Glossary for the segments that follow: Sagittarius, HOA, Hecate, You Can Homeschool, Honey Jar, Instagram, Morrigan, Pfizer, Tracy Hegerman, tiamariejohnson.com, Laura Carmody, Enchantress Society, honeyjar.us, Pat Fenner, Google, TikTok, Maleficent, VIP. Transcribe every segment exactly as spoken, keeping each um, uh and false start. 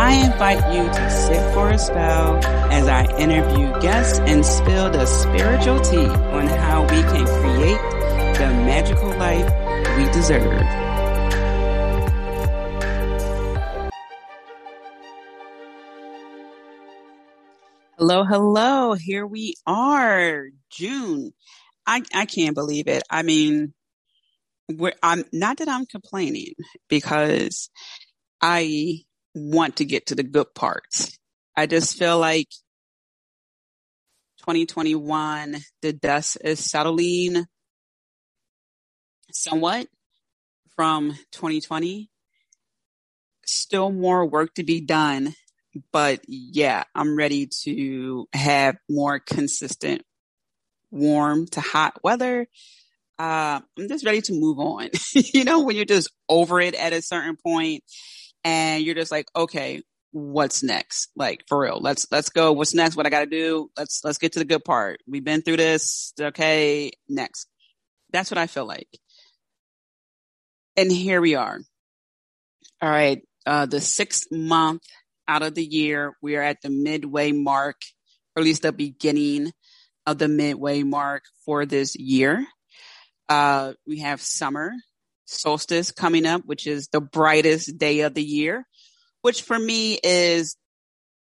I invite you to sit for a spell as I interview guests and spill the spiritual tea on how we can create the magical life we deserve. Hello, hello. Here we are, June. I, I can't believe it. I mean, we're, I'm not that I'm complaining because I... want to get to the good parts. I just feel like twenty twenty-one, the dust is settling somewhat from twenty twenty. Still more work to be done, but yeah, I'm ready to have more consistent warm to hot weather. Uh, I'm just ready to move on. You know, when you're just over it at a certain point, and you're just like, okay, what's next? Like, for real, let's, let's go. What's next? What I got to do? Let's, let's get to the good part. We've been through this. Okay. Next. That's what I feel like. And here we are. All right. Uh, the sixth month out of the year, we are at the midway mark, or at least the beginning of the midway mark for this year. Uh, we have summer solstice coming up, which is the brightest day of the year, which for me is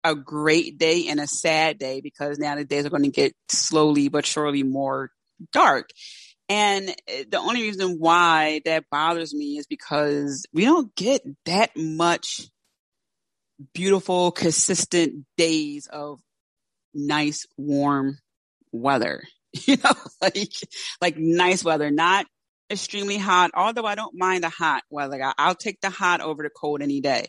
a great day and a sad day because now the days are going to get slowly but surely more dark. And the only reason why that bothers me is because we don't get that much beautiful, consistent days of nice, warm weather, you know, like, like nice weather, not extremely hot, although I don't mind the hot weather. Well, like I'll take the hot over the cold any day.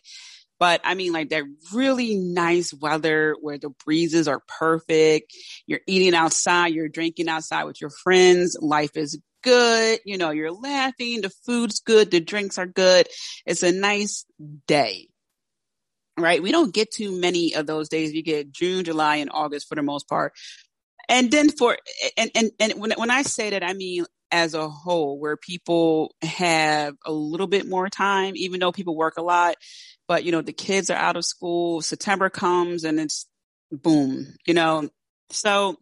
But I mean, like that really nice weather where the breezes are perfect. You're eating outside, you're drinking outside with your friends. Life is good. You know, you're laughing. The food's good. The drinks are good. It's a nice day, right? We don't get too many of those days. We get June, July, and August for the most part. And then for, and, and, and when, when I say that, I mean, as a whole, where people have a little bit more time, even though people work a lot, but you know, the kids are out of school, September comes and it's boom, you know? So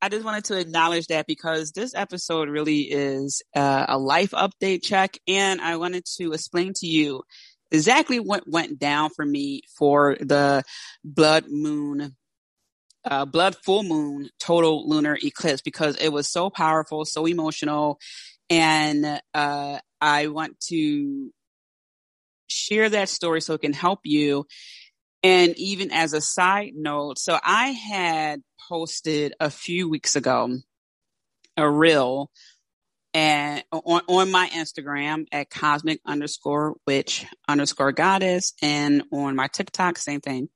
I just wanted to acknowledge that because this episode really is uh, a life update check. And I wanted to explain to you exactly what went down for me for the blood moon Uh, blood full moon total lunar eclipse because it was so powerful, so emotional. And uh, I want to share that story so it can help you. And even as a side note, so I had posted a few weeks ago a reel and on, on my Instagram at cosmic underscore witch underscore goddess and on my TikTok, same thing.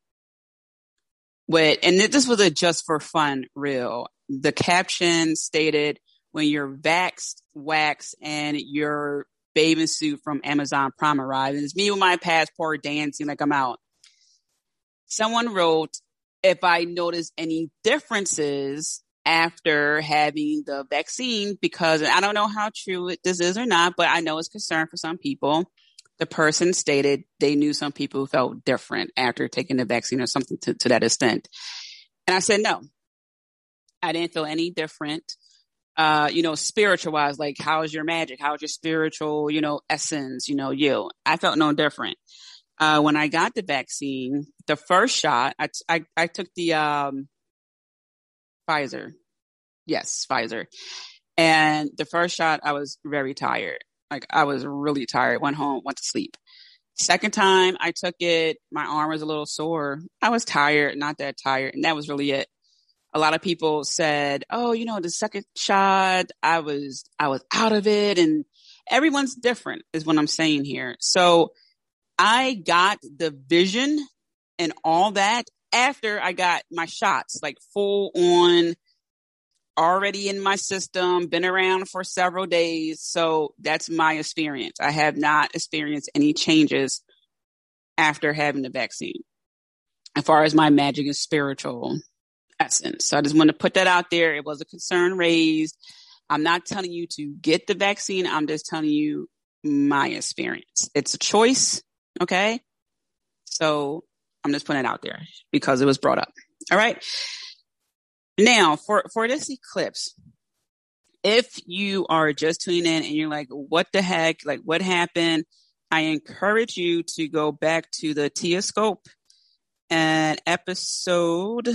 With, and this was a just for fun reel. The caption stated, when you're vaxxed, waxed, and your bathing suit from Amazon Prime arrived, and it's me with my passport dancing like I'm out. Someone wrote, if I notice any differences after having the vaccine, because I don't know how true this is or not, but I know it's concern for some people. The person stated they knew some people who felt different after taking the vaccine or something to, to that extent. And I said, no, I didn't feel any different. Uh, you know, spiritual wise, like how is your magic? How is your spiritual, you know, essence, you know, you, I felt no different. Uh, when I got the vaccine, the first shot, I, t- I, I took the, um, Pfizer. Yes, Pfizer. And the first shot, I was very tired. Like I was really tired, went home, went to sleep. Second time I took it, my arm was a little sore. I was tired, not that tired. And that was really it. A lot of people said, oh, you know, the second shot, I was, I was out of it. And everyone's different is what I'm saying here. So I got the vision and all that after I got my shots, like full on, already in my system, been around for several days. So that's my experience. I have not experienced any changes after having the vaccine, as far as my magic and spiritual essence. So I just want to put that out there. It was a concern raised. I'm not telling you to get the vaccine. I'm just telling you my experience. It's a choice. Okay. So I'm just putting it out there because it was brought up. All right. Now for, for this eclipse, if you are just tuning in and you're like, what the heck? Like what happened? I encourage you to go back to the Tia Scope and episode,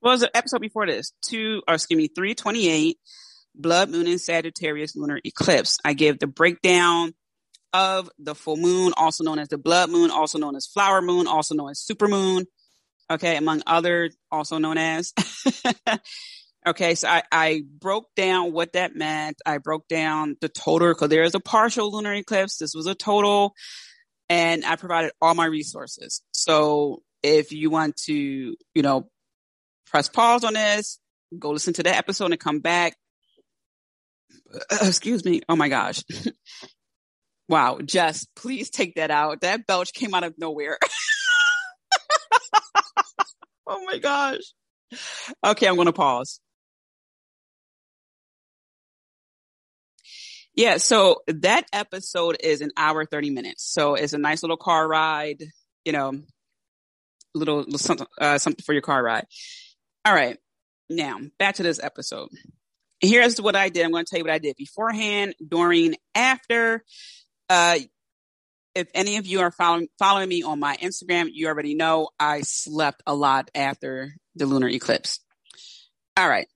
what was the episode before this? Two, or excuse me, three twenty-eight, Blood Moon and Sagittarius Lunar Eclipse. I give the breakdown of the full moon, also known as the blood moon, also known as flower moon, also known as super moon. Okay. Among other, also known as. Okay. So I, I broke down what that meant. I broke down the total, because there is a partial lunar eclipse. This was a total, and I provided all my resources. So if you want to, you know, press pause on this, go listen to that episode and come back. Excuse me. Oh my gosh. Wow. Jess, please take that out. That belch came out of nowhere. Oh my gosh. Okay. I'm going to pause. Yeah. So that episode is an hour, thirty minutes. So it's a nice little car ride, you know, little something, uh, something for your car ride. All right. Now back to this episode. Here's what I did. I'm going to tell you what I did beforehand, during, after. Uh, if any of you are following, following me on my Instagram, you already know I slept a lot after the lunar eclipse. All right.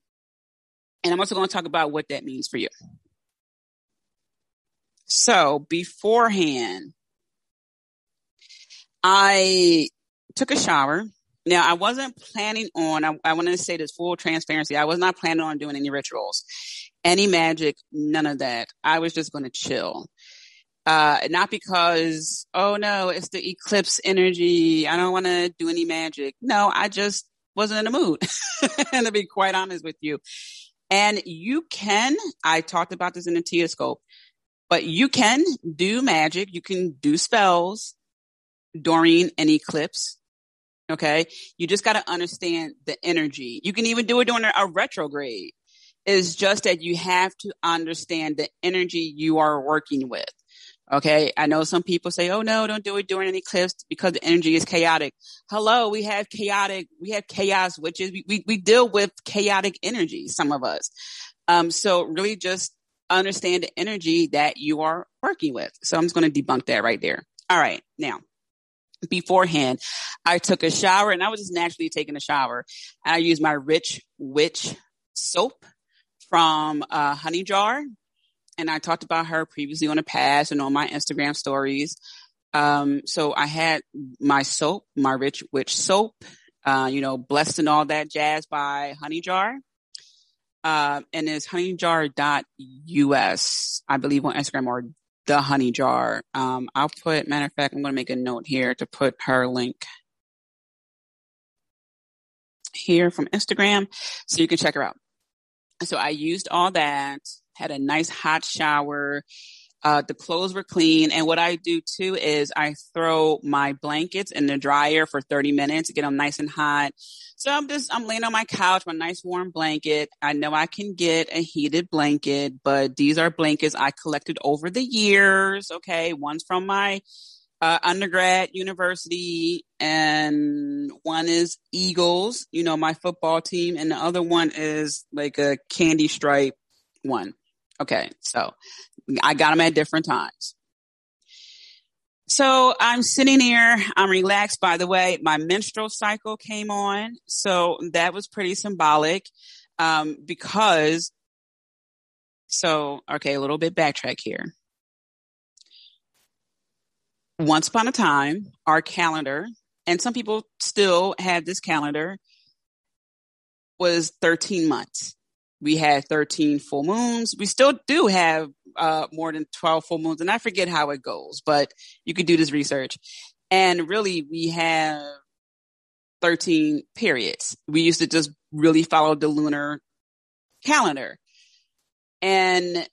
And I'm also going to talk about what that means for you. So beforehand, I took a shower. Now, I wasn't planning on, I, I want to say this full transparency. I was not planning on doing any rituals, any magic, none of that. I was just going to chill. Uh, not because, oh no, it's the eclipse energy, I don't want to do any magic. No, I just wasn't in the mood. And to be quite honest with you. And you can, I talked about this in the Tia Scope, but you can do magic. You can do spells during an eclipse. Okay. You just got to understand the energy. You can even do it during a retrograde. It's just that you have to understand the energy you are working with. Okay. I know some people say, oh no, don't do it during an eclipse because the energy is chaotic. Hello. We have chaotic, we have chaos, which is, we, we, we deal with chaotic energy, some of us. Um, so really just understand the energy that you are working with. So I'm just going to debunk that right there. All right. Now, beforehand, I took a shower, and I was just naturally taking a shower. I used my Rich Witch soap from uh Honey Jar. And I talked about her previously on the past and on my Instagram stories. Um, so I had my soap, my Rich Witch soap, uh, you know, blessed and all that jazz by Honey Jar. Uh, and it's honey jar dot u s, I believe, on Instagram, or the Honey Jar. Um, I'll put, matter of fact, I'm going to make a note here to put her link here from Instagram so you can check her out. So I used all that. Had a nice hot shower. Uh, the clothes were clean. And what I do too is I throw my blankets in the dryer for thirty minutes to get them nice and hot. So I'm just, I'm laying on my couch, my nice warm blanket. I know I can get a heated blanket, but these are blankets I collected over the years. Okay. One's from my uh, undergrad university, and one is Eagles, you know, my football team. And the other one is like a candy stripe one. Okay, so I got them at different times. So I'm sitting here, I'm relaxed. By the way, my menstrual cycle came on. So that was pretty symbolic um, because, so, okay, a little bit backtrack here. Once upon a time, our calendar, and some people still have this calendar, was thirteen months. We had thirteen full moons. We still do have uh, more than twelve full moons. And I forget how it goes, but you could do this research. And really, we have thirteen periods. We used to just really follow the lunar calendar. And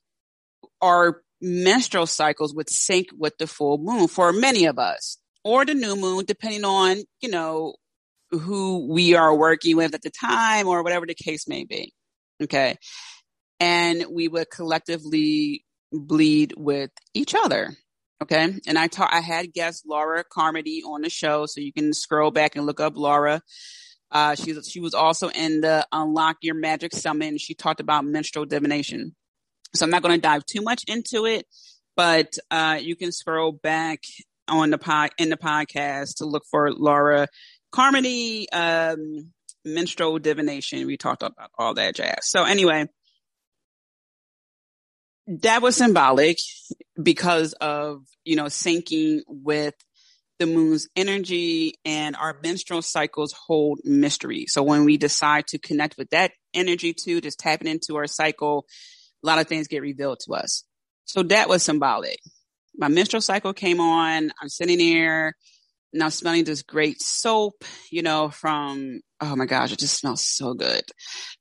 our menstrual cycles would sync with the full moon for many of us, or the new moon, depending on, you know, who we are working with at the time or whatever the case may be. Okay. And we would collectively bleed with each other. Okay. And I taught, I had guest Laura Carmody on the show. So you can scroll back and look up Laura. Uh, she, she was also in the Unlock Your Magic Summit, and she talked about menstrual divination. So I'm not going to dive too much into it, but uh, you can scroll back on the pod, in the podcast to look for Laura Carmody, um, menstrual divination. We talked about all that jazz. So anyway, that was symbolic because of, you know, syncing with the moon's energy, and our menstrual cycles hold mystery. So when we decide to connect with that energy too, just tapping into our cycle, a lot of things get revealed to us. So that was symbolic. My menstrual cycle came on. I'm sitting there and I'm smelling this great soap, you know, from, oh my gosh, it just smells so good.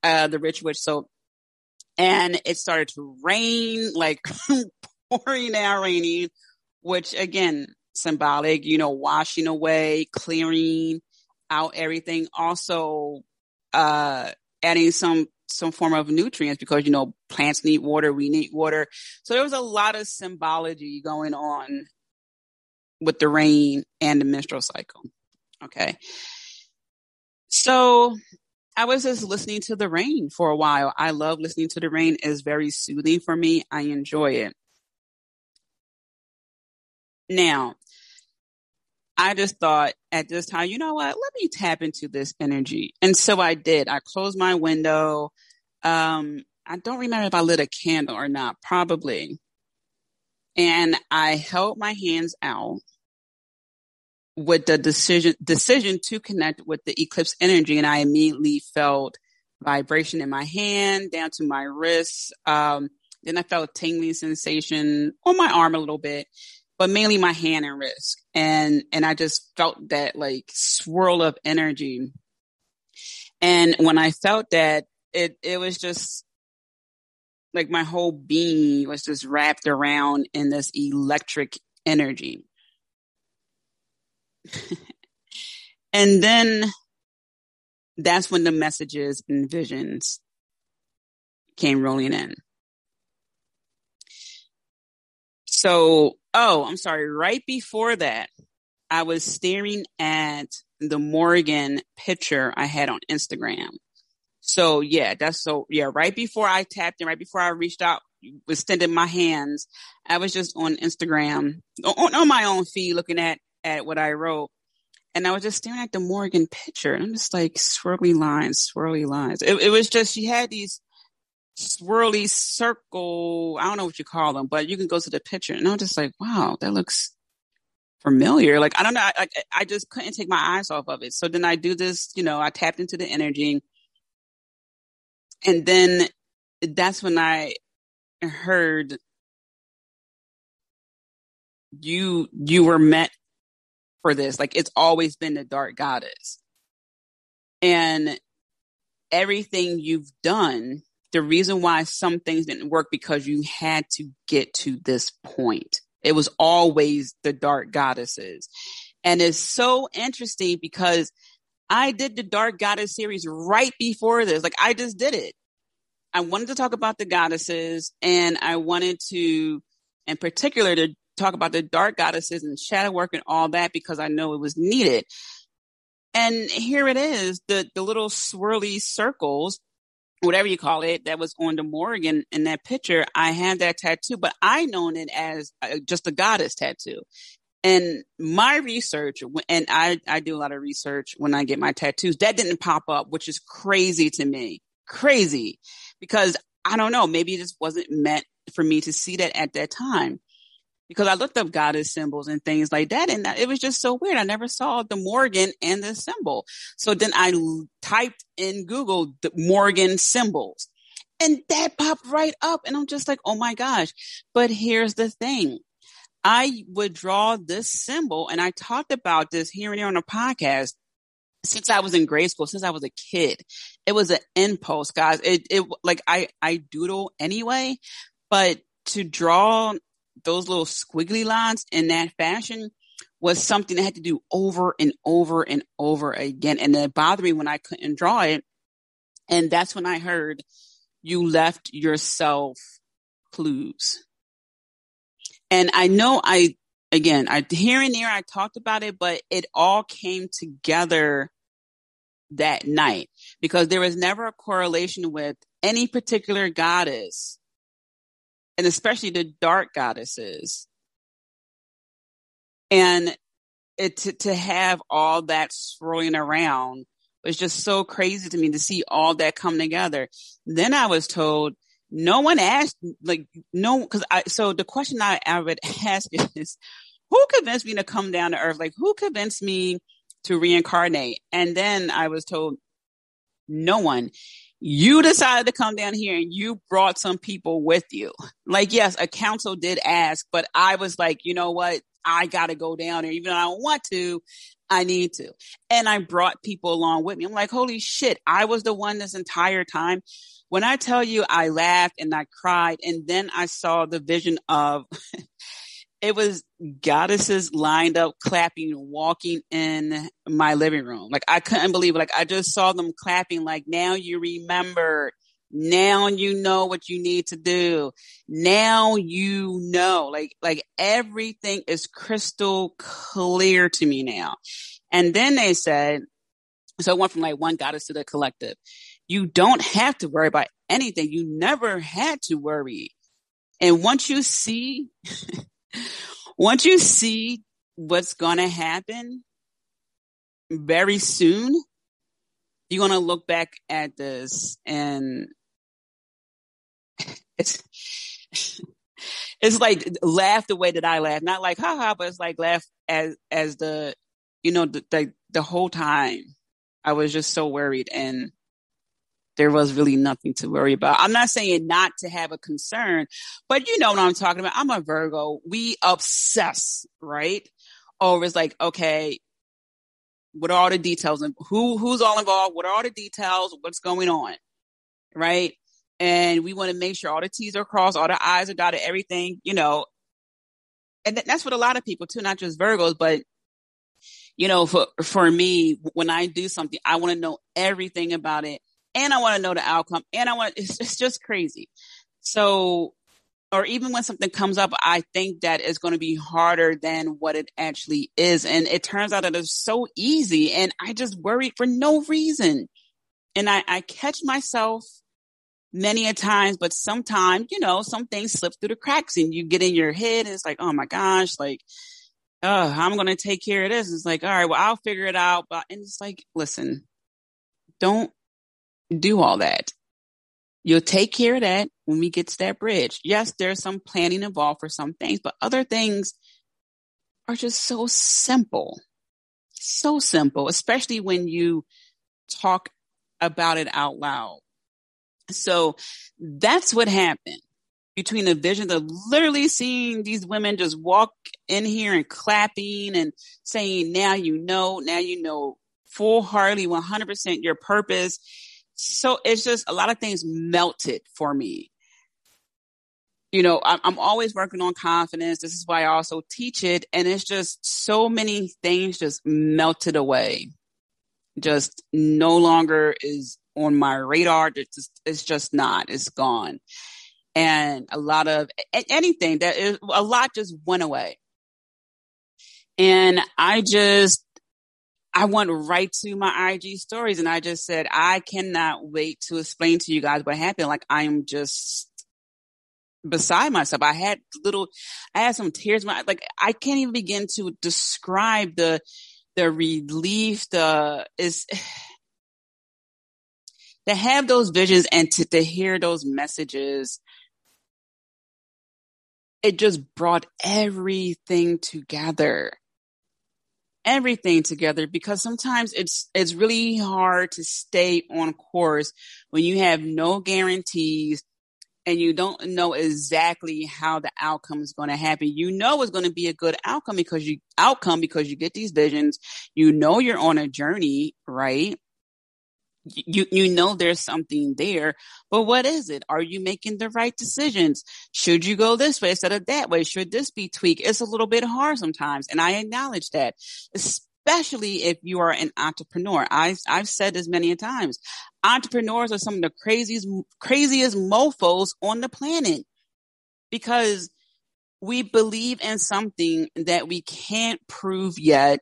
Uh, the Rich Witch soap. And it started to rain, like pouring down raining, which again, symbolic, you know, washing away, clearing out everything. Also, uh, adding some, some form of nutrients because, you know, plants need water. We need water. So there was a lot of symbology going on with the rain and the menstrual cycle. Okay. So I was just listening to the rain for a while. I love listening to the rain. It's very soothing for me. I enjoy it. Now, I just thought at this time, you know what, let me tap into this energy. And so I did. I closed my window. Um, I don't remember if I lit a candle or not, probably. And I held my hands out with the decision, decision to connect with the eclipse energy. And I immediately felt vibration in my hand down to my wrists. Um, then I felt a tingling sensation on my arm a little bit, but mainly my hand and wrist. And, and I just felt that like swirl of energy. And when I felt that, it, it was just like my whole being was just wrapped around in this electric energy. And then that's when the messages and visions came rolling in. So, oh, I'm sorry. Right before that, I was staring at the Morrigan picture I had on Instagram. So yeah, that's so, yeah, right before I tapped in, right before I reached out, extended my hands, I was just on Instagram, on, on my own feed, looking at, at what I wrote. And I was just staring at the Morrigan picture. And I'm just like, swirly lines, swirly lines. It, it was just, she had these swirly circle, I don't know what you call them, but you can go to the picture. And I'm just like, wow, that looks familiar. Like, I don't know. I, I just couldn't take my eyes off of it. So then I do this, you know, I tapped into the energy. And then that's when I heard you, you were meant for this. Like, it's always been the dark goddess, and everything you've done, the reason why some things didn't work because you had to get to this point. It was always the dark goddesses. And it's so interesting because I did the Dark Goddess series right before this. Like, I just did it. I wanted to talk about the goddesses, and I wanted to, in particular, to talk about the dark goddesses and shadow work and all that, because I know it was needed. And here it is, the, the little swirly circles, whatever you call it, that was on the Morrigan in that picture. I had that tattoo, but I known it as just a goddess tattoo. And my research, and I, I do a lot of research when I get my tattoos, that didn't pop up, which is crazy to me. Crazy. Because I don't know, maybe it just wasn't meant for me to see that at that time. Because I looked up goddess symbols and things like that, and it was just so weird. I never saw the Morrigan and the symbol. So then I typed in Google the Morrigan symbols, and that popped right up. And I'm just like, oh my gosh. But here's the thing. I would draw this symbol, and I talked about this here and there on a podcast, since I was in grade school, since I was a kid, it was an impulse, guys. It, it like I, I doodle anyway, but to draw those little squiggly lines in that fashion was something I had to do over and over and over again. And it bothered me when I couldn't draw it. And that's when I heard you left yourself clues. And I know I, again, I here and there I talked about it, but it all came together that night because there was never a correlation with any particular goddess, and especially the dark goddesses. And it to, to have all that swirling around was just so crazy to me to see all that come together. Then I was told no one asked, like, no, because I, so the question I, I would ask is, who convinced me to come down to earth? Like, who convinced me to reincarnate? And then I was told, no one. You decided to come down here and you brought some people with you. Like, yes, a council did ask, but I was like, you know what? I got to go down there. Even though I don't want to, I need to. And I brought people along with me. I'm like, holy shit. I was the one this entire time. When I tell you, I laughed and I cried. And then I saw the vision of it was goddesses lined up, clapping, walking in my living room. Like, I couldn't believe it. Like, I just saw them clapping. Like, now you remember. Now you know what you need to do. Now you know, like, like everything is crystal clear to me now. And then they said, so it went from like one goddess to the collective. You don't have to worry about anything. You never had to worry. And once you see, once you see what's going to happen very soon, you're going to look back at this and it's, it's like laugh the way that I laugh, not like haha, but it's like laugh as, as the, you know, the, the, the whole time I was just so worried and there was really nothing to worry about. I'm not saying not to have a concern, but you know what I'm talking about. I'm a Virgo. We obsess, right? Over it's like, okay, what are all the details and who, who's all involved? What are all the details? What's going on? Right. And we want to make sure all the T's are crossed, all the I's are dotted, everything, you know, and th- that's what a lot of people too, not just Virgos, but you know, for, for me, when I do something, I want to know everything about it and I want to know the outcome and I want, it's, it's just crazy. So, or even when something comes up, I think that it's going to be harder than what it actually is. And it turns out that it's so easy. And I just worried for no reason. And I, I catch myself many a times, but sometimes, you know, some things slip through the cracks and you get in your head and it's like, oh my gosh, like, uh, I'm going to take care of this. It's like, all right, well, I'll figure it out. But and it's like, listen, don't do all that. You'll take care of that when we get to that bridge. Yes, there's some planning involved for some things, but other things are just so simple, so simple, especially when you talk about it out loud. So that's what happened between the visions of literally seeing these women just walk in here and clapping and saying, now you know, now you know full heartedly, one hundred percent your purpose. So it's just a lot of things melted for me. You know, I'm, I'm always working on confidence. This is why I also teach it. And it's just so many things just melted away. Just no longer is on my radar. It's just, it's just not. It's gone. And a lot of anything that is a lot just went away. And I just. I went right to my I G stories and I just said, I cannot wait to explain to you guys what happened. Like, I am just beside myself. I had little, I had some tears. My, like, I can't even begin to describe the, the relief, the, is to have those visions and to, to hear those messages. It just brought everything together. everything together because sometimes it's it's really hard to stay on course when you have no guarantees, and you don't know exactly how the outcome is going to happen, you know it's going to be a good outcome because you outcome because you get these visions. You know you're on a journey, right? You you know there's something there, but what is it? Are you making the right decisions? Should you go this way instead of that way? Should this be tweaked? It's a little bit hard sometimes, and I acknowledge that, especially if you are an entrepreneur. I I've said this many times. Entrepreneurs are some of the craziest craziest mofos on the planet because we believe in something that we can't prove yet.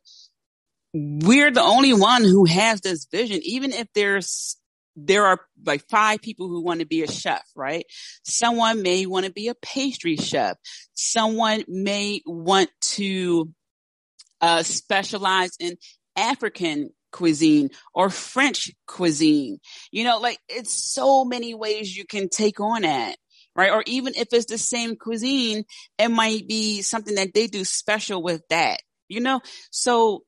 We're the only one who has this vision, even if there's, there are like five people who want to be a chef, right? Someone may want to be a pastry chef. Someone may want to uh, specialize in African cuisine or French cuisine. You know, like it's so many ways you can take on that. Right. Or even if it's the same cuisine, it might be something that they do special with that, you know? So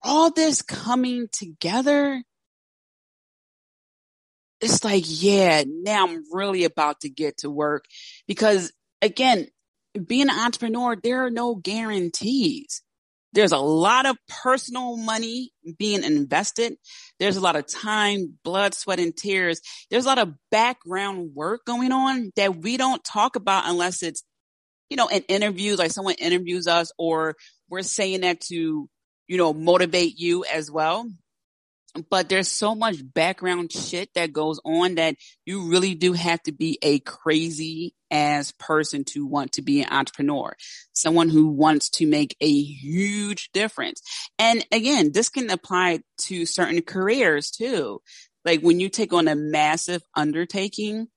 all this coming together, it's like, yeah, now I'm really about to get to work. Because again, being an entrepreneur, there are no guarantees. There's a lot of personal money being invested. There's a lot of time, blood, sweat, and tears. There's a lot of background work going on that we don't talk about unless it's, you know, in interviews, like someone interviews us, or we're saying that to, you know, motivate you as well. But there's so much background shit that goes on that you really do have to be a crazy ass person to want to be an entrepreneur, someone who wants to make a huge difference. And again, this can apply to certain careers too. Like when you take on a massive undertaking,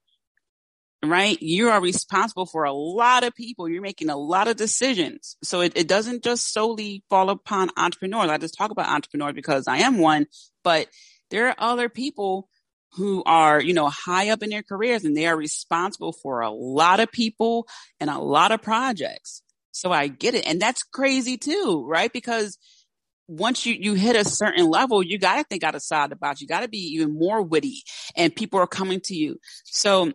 right? You are responsible for a lot of people. You're making a lot of decisions. So it, it doesn't just solely fall upon entrepreneurs. I just talk about entrepreneurs because I am one, but there are other people who are, you know, high up in their careers and they are responsible for a lot of people and a lot of projects. So I get it. And that's crazy too, right? Because once you, you hit a certain level, you got to think outside the box. You got to be even more witty and people are coming to you. So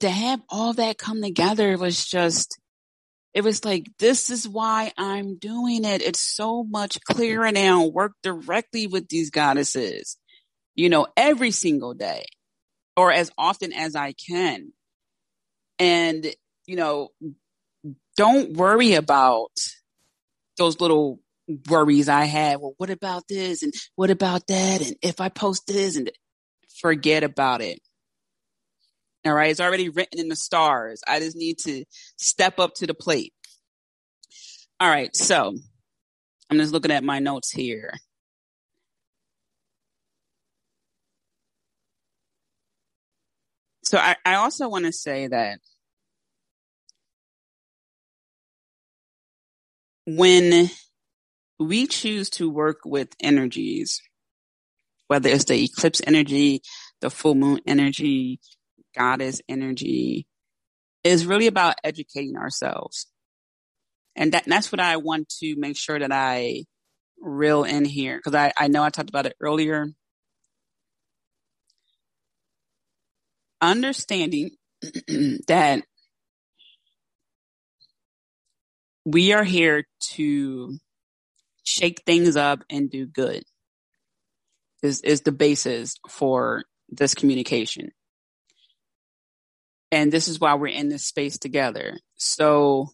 to have all that come together was just, it was like, this is why I'm doing it. It's so much clearer now. Work directly with these goddesses, you know, every single day or as often as I can. And, you know, don't worry about those little worries I had. Well, what about this? And what about that? And if I post this, and forget about it. All right. It's already written in the stars. I just need to step up to the plate. All right. So I'm just looking at my notes here. So I, I also want to say that when we choose to work with energies, whether it's the eclipse energy, the full moon energy, goddess energy, is really about educating ourselves. And that, and that's what I want to make sure that I reel in here, because I, I know I talked about it earlier. Understanding that we are here to shake things up and do good is, is the basis for this communication. And this is why we're in this space together. So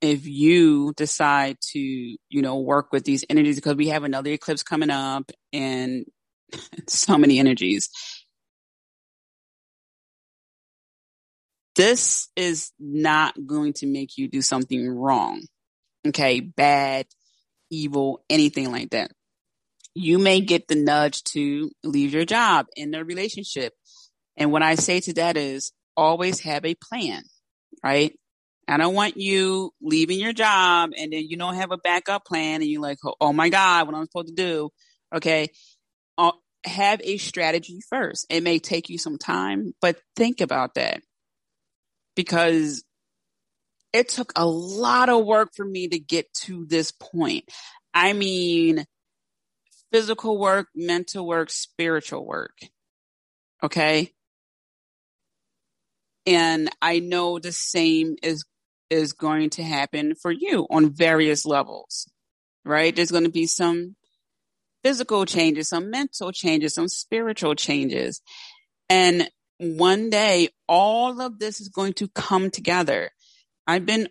if you decide to, you know, work with these energies, because we have another eclipse coming up and so many energies. This is not going to make you do something wrong. Okay. Bad, evil, anything like that. You may get the nudge to leave your job, in the relationship. And what I say to that is, always have a plan, right? I don't want you leaving your job and then you don't have a backup plan and you're like, oh my God, what am I supposed to do? Okay. Uh, have a strategy first. It may take you some time, but think about that, because it took a lot of work for me to get to this point. I mean, physical work, mental work, spiritual work. Okay. And I know the same is is going to happen for you on various levels, right? There's going to be some physical changes, some mental changes, some spiritual changes. And one day, all of this is going to come together. I've been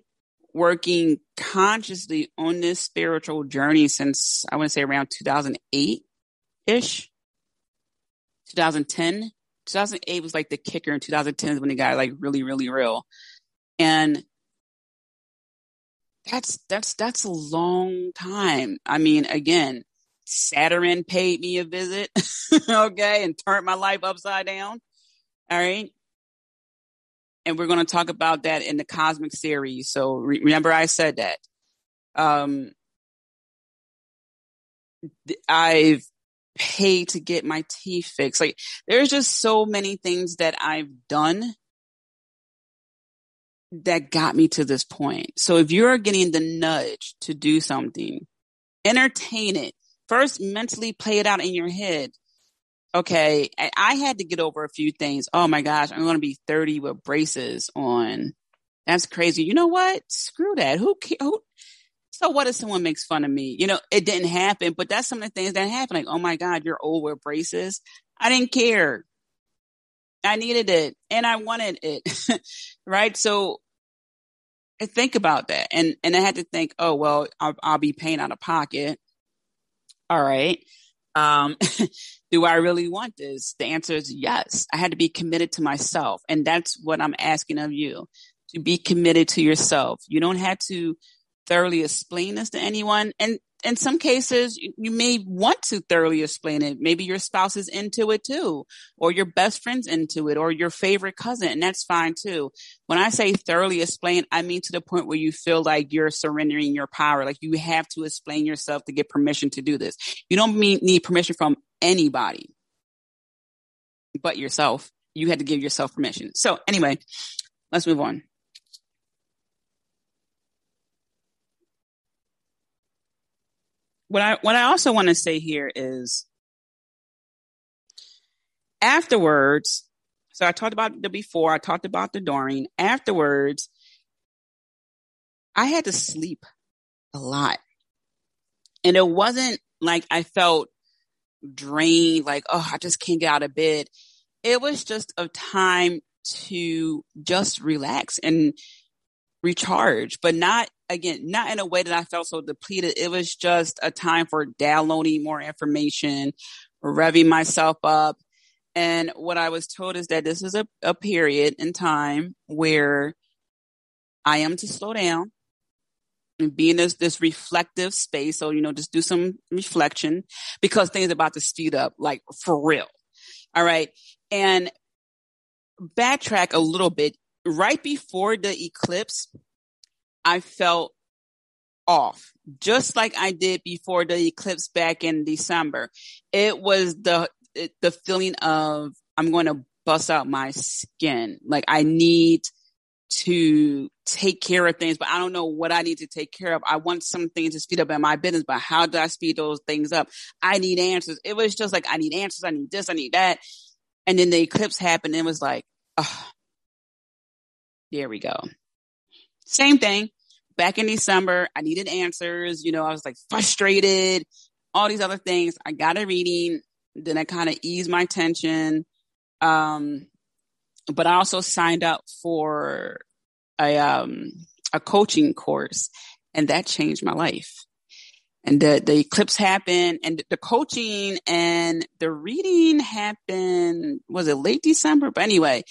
working consciously on this spiritual journey since, I want to say, around two thousand eight-ish, twenty ten. two thousand eight was like the kicker, and two thousand ten is when it got like really, really real. And that's, that's, that's a long time. I mean, again, Saturn paid me a visit, okay, and turned my life upside down. All right. And we're going to talk about that in the cosmic series. So re- remember I said that. Um, I've paid to get my teeth fixed. Like, there's just so many things that I've done that got me to this point. So if you're getting the nudge to do something, entertain it. First, mentally play it out in your head. Okay, I had to get over a few things. Oh my gosh, I'm going to be thirty with braces on. That's crazy. You know what? Screw that. Who, who? So what if someone makes fun of me? You know, it didn't happen, but that's some of the things that happen. Like, oh my God, you're old with braces. I didn't care. I needed it and I wanted it. Right? So I think about that. And and I had to think, oh, well, I'll, I'll be paying out of pocket. All right. Um, do I really want this? The answer is yes. I had to be committed to myself. And that's what I'm asking of you, to be committed to yourself. You don't have to thoroughly explain this to anyone. And in some cases, you, you may want to thoroughly explain it. Maybe your spouse is into it too, or your best friend's into it, or your favorite cousin. And that's fine too. When I say thoroughly explain, I mean to the point where you feel like you're surrendering your power. Like you have to explain yourself to get permission to do this. You don't mean, need permission from anybody but yourself. You had to give yourself permission. So anyway, let's move on. What I what I also want to say here is afterwards, so I talked about the before, I talked about the during. Afterwards, I had to sleep a lot. And it wasn't like I felt drained, like, oh, I just can't get out of bed. It was just a time to just relax and recharge, but not, again, not in a way that I felt so depleted. It was just a time for downloading more information, revving myself up. And what I was told is that this is a, a period in time where I am to slow down and be in this, this reflective space. So, you know, just do some reflection because things are about to speed up, like for real. All right. And backtrack a little bit. Right before the eclipse, I felt off, just like I did before the eclipse back in December. It was the it, the feeling of, I'm going to bust out my skin. Like I need to take care of things, but I don't know what I need to take care of. I want some things to speed up in my business, but how do I speed those things up? I need answers. It was just like, I need answers. I need this. I need that. And then the eclipse happened and it was like, oh, there we go. Same thing. Back in December, I needed answers. You know, I was like frustrated, all these other things. I got a reading. Then I kind of eased my tension. Um, but I also signed up for a, um, a coaching course, and that changed my life. And the, the eclipse happened, and the coaching and the reading happened, was it late December? But anyway,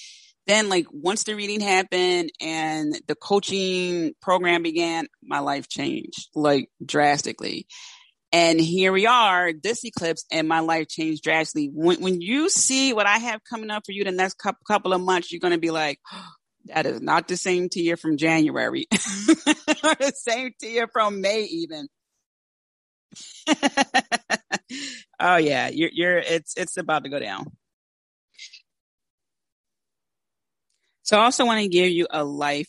then like once the reading happened and the coaching program began, my life changed like drastically. And here we are, this eclipse, and my life changed drastically. When, when you see what I have coming up for you the next couple, couple of months, you're going to be like, oh, that is not the same Tia from January or the same Tia from May even. Oh yeah, you're, you're, it's, it's about to go down. So I also want to give you a life,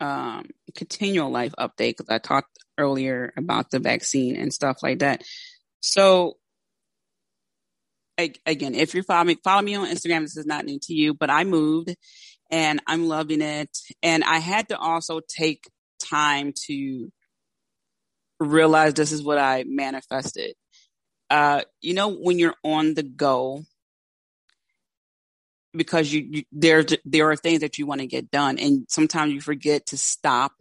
um, continual life update, because I talked earlier about the vaccine and stuff like that. So I, again, if you're following, follow me on Instagram, this is not new to you, but I moved and I'm loving it. And I had to also take time to realize this is what I manifested. Uh, you know, when you're on the go, because you, you there, there are things that you want to get done. And sometimes you forget to stop,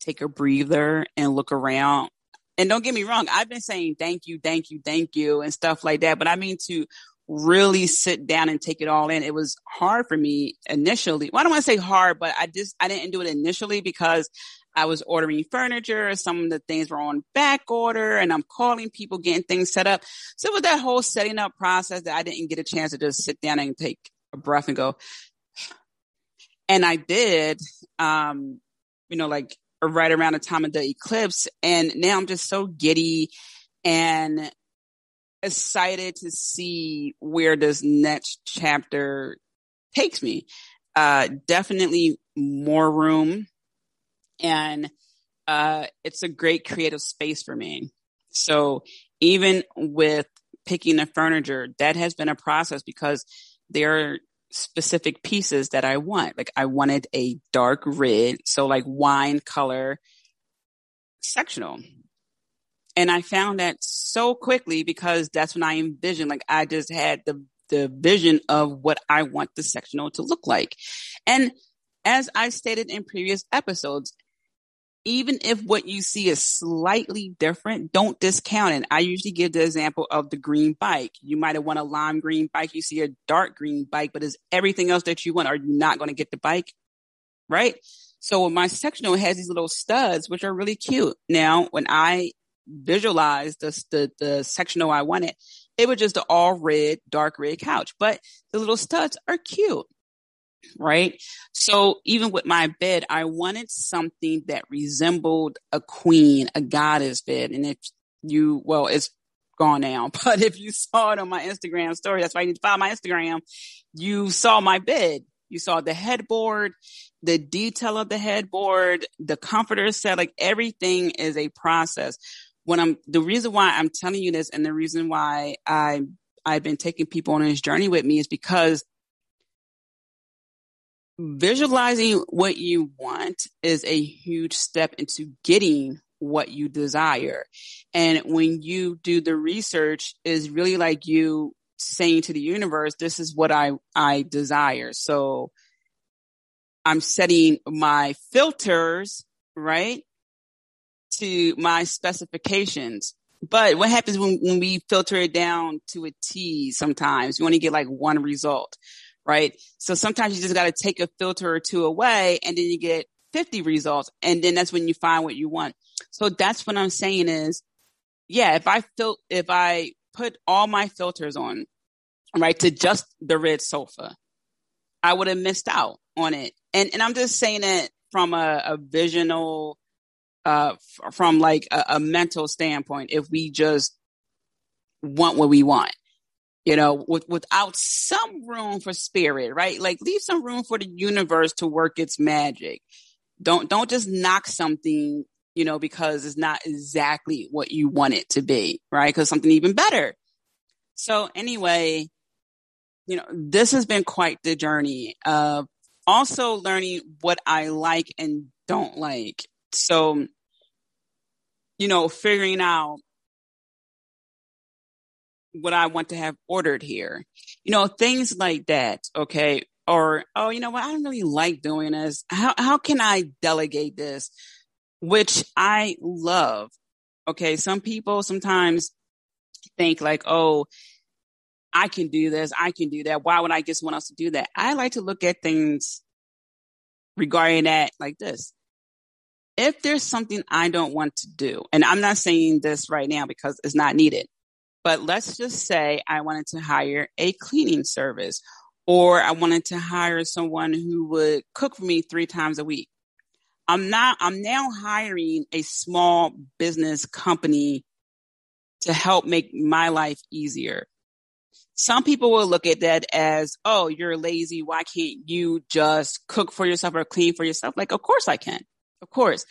take a breather and look around. And don't get me wrong, I've been saying thank you, thank you, thank you and stuff like that. But I mean to really sit down and take it all in. It was hard for me initially. Well, I don't want to say hard, but I just, I didn't do it initially because I was ordering furniture. Some of the things were on back order and I'm calling people, getting things set up. So it was that whole setting up process that I didn't get a chance to just sit down and take a breath and go. And I did, um, you know, like right around the time of the eclipse. And now I'm just so giddy and excited to see where this next chapter takes me. Uh, definitely more room. And uh, it's a great creative space for me. So even with picking the furniture, that has been a process because there are specific pieces that I want. Like I wanted a dark red, so like wine color sectional. And I found that so quickly because that's when I envisioned, like I just had the, the vision of what I want the sectional to look like. And as I stated in previous episodes, even if what you see is slightly different, don't discount it. I usually give the example of the green bike. You might have won a lime green bike. You see a dark green bike, but is everything else that you want? Are you not going to get the bike? Right? So my sectional has these little studs, which are really cute. Now, when I visualized the, the, the sectional I wanted, it was just an all red, dark red couch, but the little studs are cute. Right. So even with my bed, I wanted something that resembled a queen, a goddess bed. And if you, well, it's gone now, but if you saw it on my Instagram story, that's why you need to follow my Instagram. You saw my bed. You saw the headboard, the detail of the headboard, the comforter set, like everything is a process. When I'm, the reason why I'm telling you this and the reason why I, I've been taking people on this journey with me is because visualizing what you want is a huge step into getting what you desire. And when you do the research, is really like you saying to the universe, this is what I, I desire. So I'm setting my filters, right, to my specifications. But what happens when, when we filter it down to a T sometimes? You want to get like one result. Right. So sometimes you just got to take a filter or two away and then you get fifty results. And then that's when you find what you want. So that's what I'm saying is, yeah, if I fil- if I put all my filters on, right, to just the red sofa, I would have missed out on it. And and I'm just saying it from a, a visional, uh, f- from like a, a mental standpoint, if we just want what we want. You know, with, without some room for spirit, right? Like leave some room for the universe to work its magic. Don't, don't just knock something, you know, because it's not exactly what you want it to be, right? Cause something even better. So anyway, you know, this has been quite the journey of also learning what I like and don't like. So, you know, figuring out what I want to have ordered here, you know, things like that. Okay. Or, oh, you know what? I don't really like doing this. How, how can I delegate this? Which I love. Okay. Some people sometimes think like, oh, I can do this. I can do that. Why would I get someone else to do that? I like to look at things regarding that like this. If there's something I don't want to do, and I'm not saying this right now because it's not needed, but let's just say I wanted to hire a cleaning service, or I wanted to hire someone who would cook for me three times a week. I'm not, I'm now hiring a small business company to help make my life easier. Some people will look at that as, oh, you're lazy. Why can't you just cook for yourself or clean for yourself? Like, of course I can. Of course.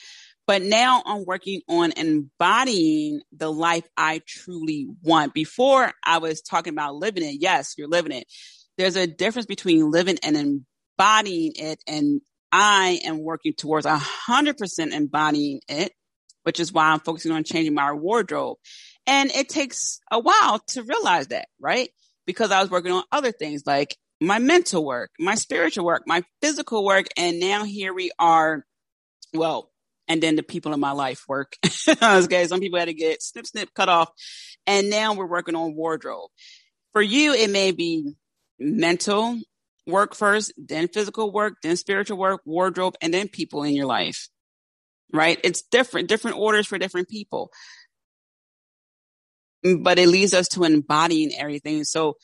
But now I'm working on embodying the life I truly want. Before I was talking about living it. Yes, you're living it. There's a difference between living and embodying it, and I am working towards one hundred percent embodying it, which is why I'm focusing on changing my wardrobe. And it takes a while to realize that, right? Because I was working on other things like my mental work, my spiritual work, my physical work. And now here we are. Well, and then the people in my life work. Okay, some people had to get snip, snip, cut off. And now we're working on wardrobe. For you, it may be mental work first, then physical work, then spiritual work, wardrobe, and then people in your life, right? It's different, different orders for different people. But it leads us to embodying everything. So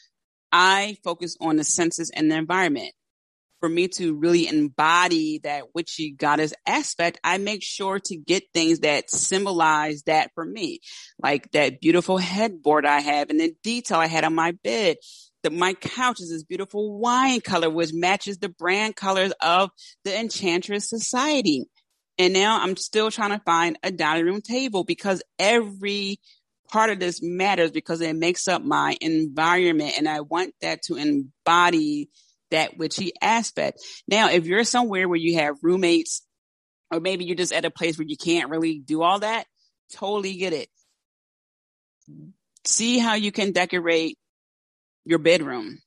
I focus on the senses and the environment. For me to really embody that witchy goddess aspect, I make sure to get things that symbolize that for me, like that beautiful headboard I have and the detail I had on my bed. The, my couch is this beautiful wine color, which matches the brand colors of the Enchantress Society. And now I'm still trying to find a dining room table because every part of this matters because it makes up my environment. And I want that to embody that witchy aspect. Now, if you're somewhere where you have roommates, or maybe you're just at a place where you can't really do all that, totally get it. See how you can decorate your bedroom,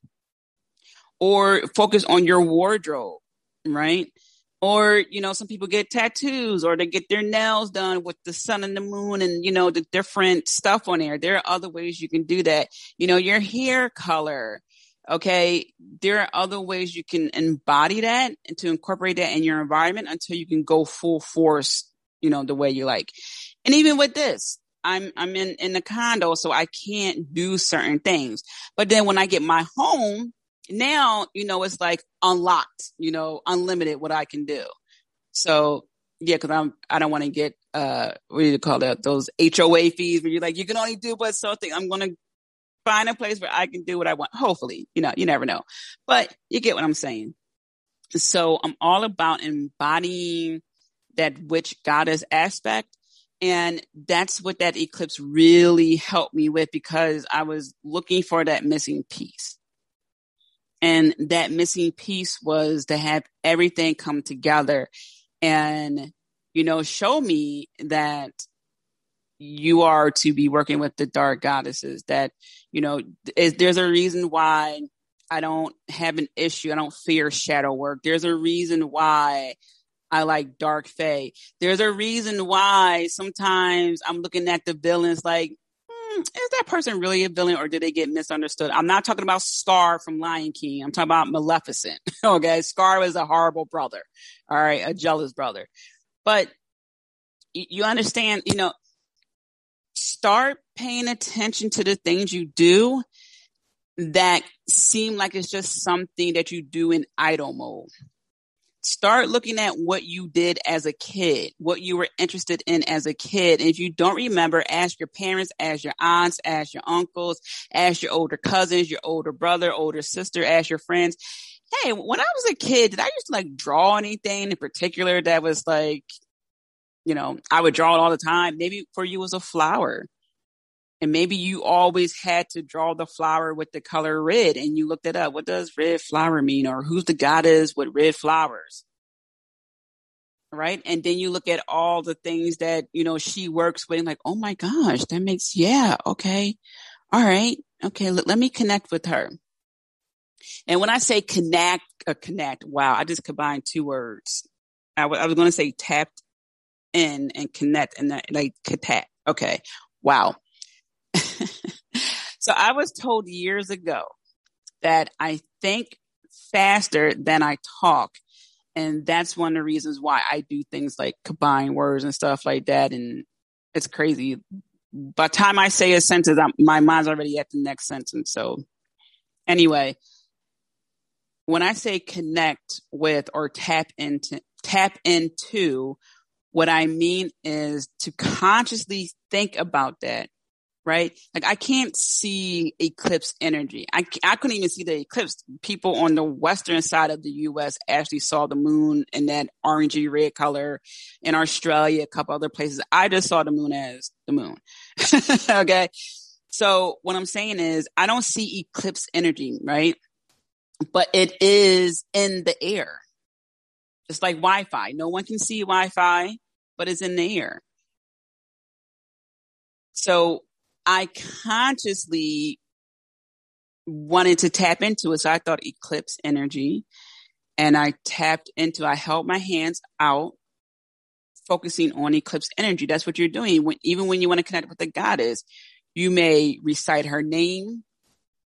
or focus on your wardrobe, right? Or, you know, some people get tattoos or they get their nails done with the sun and the moon and, you know, the different stuff on there. There are other ways you can do that. You know, your hair color. Okay, there are other ways you can embody that and to incorporate that in your environment until you can go full force, you know, the way you like. And even with this, I'm I'm in, in the condo, so I can't do certain things. But then when I get my home, now, you know, it's like unlocked, you know, unlimited what I can do. So, yeah, because I'm I don't want to get, uh, what do you call that? Those H O A fees where you're like, you can only do but something. I'm going to find a place where I can do what I want. Hopefully, you know, you never know, but you get what I'm saying. So I'm all about embodying that witch goddess aspect. And that's what that eclipse really helped me with, because I was looking for that missing piece. And that missing piece was to have everything come together and, you know, show me that you are to be working with the dark goddesses, that, you know, is, there's a reason why I don't have an issue. I don't fear shadow work. There's a reason why I like dark fae. There's a reason why sometimes I'm looking at the villains like, hmm, is that person really a villain or did they get misunderstood? I'm not talking about Scar from Lion King. I'm talking about Maleficent. Okay. Scar was a horrible brother. All right. A jealous brother. But y- you understand, you know, start paying attention to the things you do that seem like it's just something that you do in idle mode. Start looking at what you did as a kid, what you were interested in as a kid. And if you don't remember, ask your parents, ask your aunts, ask your uncles, ask your older cousins, your older brother, older sister, ask your friends. Hey, when I was a kid, did I used to like draw anything in particular that was like, you know, I would draw it all the time. Maybe for you it was a flower. And maybe you always had to draw the flower with the color red. And you looked it up. What does red flower mean? Or who's the goddess with red flowers? Right? And then you look at all the things that, you know, she works with. And like, oh my gosh, that makes, yeah, okay. All right. Okay, let, let me connect with her. And when I say connect, uh, connect, wow, I just combined two words. I, w- I was going to say tapped in and connect and that, like katat. Okay. Wow. So I was told years ago that I think faster than I talk. And that's one of the reasons why I do things like combine words and stuff like that. And it's crazy. By the time I say a sentence, I'm, my mind's already at the next sentence. So anyway, when I say connect with or tap into, tap into, what I mean is to consciously think about that, right? Like I can't see eclipse energy. I, I couldn't even see the eclipse. People on the western side of the U S actually saw the moon in that orangey red color. In Australia, a couple other places, I just saw the moon as the moon. Okay. So what I'm saying is I don't see eclipse energy, right? but it is in the air. Just like Wi-Fi. No one can see Wi-Fi, but it's in the air. So I consciously wanted to tap into it. So I thought eclipse energy, and I tapped into, I held my hands out, focusing on eclipse energy. That's what you're doing. When, even when you want to connect with the goddess, you may recite her name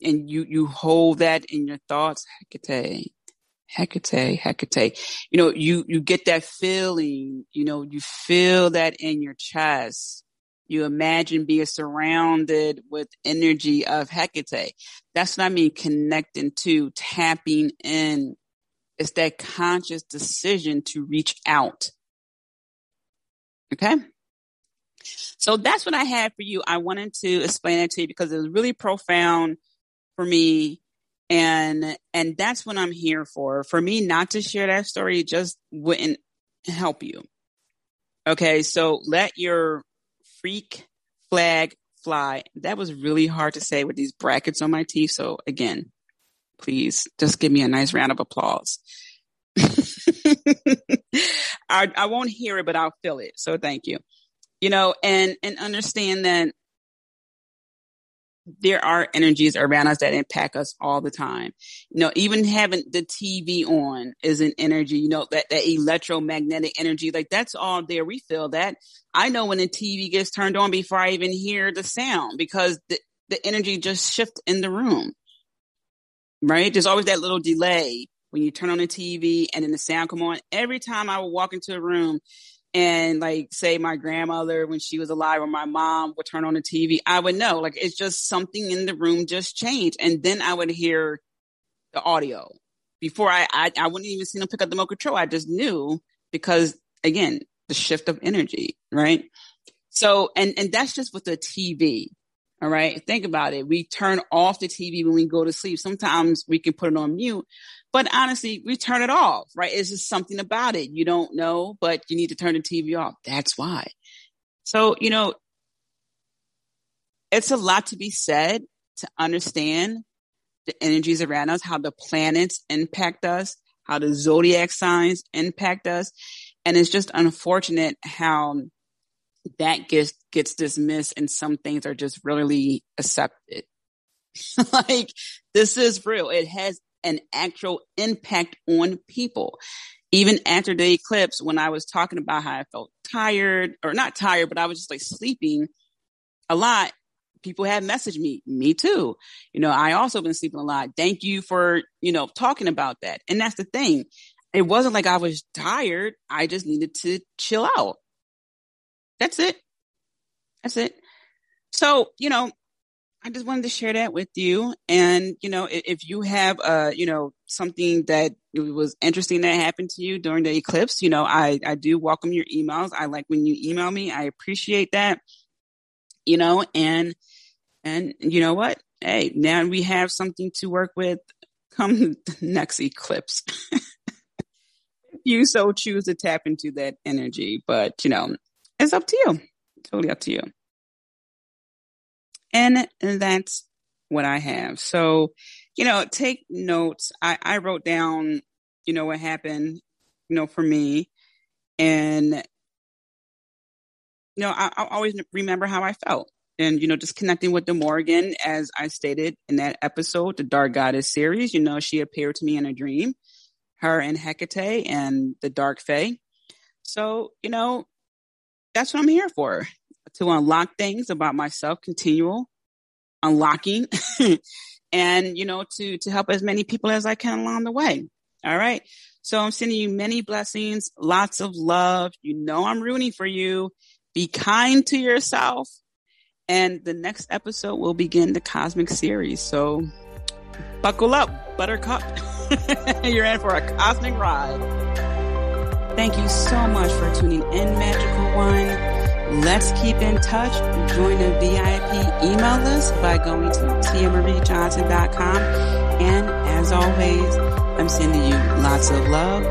and you, you hold that in your thoughts. Hecate, Hecate, Hecate. You know, you, you get that feeling, you know, you feel that in your chest. You imagine being surrounded with energy of Hecate. That's what I mean, connecting to, tapping in. It's that conscious decision to reach out. Okay? So that's what I had for you. I wanted to explain it to you because it was really profound for me. And, and that's what I'm here for. For me not to share that story just wouldn't help you. Okay? So let your freak flag fly. That was really hard to say with these brackets on my teeth. So again, please just give me a nice round of applause. I, I won't hear it, but I'll feel it. So thank you. You know, and, and understand that there are energies around us that impact us all the time. You know, even having the T V on is an energy, you know, that, that electromagnetic energy, like that's all there. We feel that. I know when the T V gets turned on before I even hear the sound, because the, the energy just shifts in the room, right? There's always that little delay when you turn on the T V and then the sound come on. Every time I would walk into a room, and like, say my grandmother, when she was alive, or my mom would turn on the T V, I would know, like, it's just something in the room just changed. And then I would hear the audio before I, I, I wouldn't even see them pick up the remote control. I just knew, because again, the shift of energy, right? So, and, and that's just with the T V. All right. Think about it. We turn off the T V when we go to sleep. Sometimes we can put it on mute, but honestly, we turn it off, right? It's just something about it. You don't know, but you need to turn the T V off. That's why. So, you know, it's a lot to be said to understand the energies around us, how the planets impact us, how the zodiac signs impact us. And it's just unfortunate how that gets gets dismissed, and some things are just really accepted. Like, this is real. It has an actual impact on people. Even after the eclipse, when I was talking about how I felt tired, or not tired, but I was just like sleeping a lot, people had messaged me, me too. You know, I also been sleeping a lot. Thank you for, you know, talking about that. And that's the thing. It wasn't like I was tired. I just needed to chill out. That's it. That's it. So, you know, I just wanted to share that with you. And, you know, if, if you have, uh, you know, something that was interesting that happened to you during the eclipse, you know, I, I do welcome your emails. I like when you email me. I appreciate that, you know, and, and you know what? Hey, now we have something to work with come the next eclipse. If you so choose to tap into that energy, but, you know, it's up to you. Totally up to you. And that's what I have. So, you know, take notes. I, I wrote down, you know, what happened, you know, for me. And, you know, I, I always remember how I felt. And, you know, just connecting with the Morrigan, as I stated in that episode, the Dark Goddess series, you know, she appeared to me in a dream, her and Hecate and the Dark Fae. So, you know, that's what I'm here for, to unlock things about myself, continual unlocking, and, you know, to, to help as many people as I can along the way. All right. So I'm sending you many blessings, lots of love. You know, I'm rooting for you. Be kind to yourself. And the next episode will begin the cosmic series. So buckle up, buttercup. You're in for a cosmic ride. Thank you so much for tuning in, Magical One. Let's keep in touch. Join the V I P email list by going to tia marie johnson dot com. And as always, I'm sending you lots of love,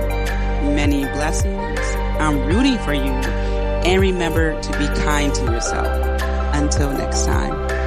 many blessings. I'm rooting for you. And remember to be kind to yourself. Until next time.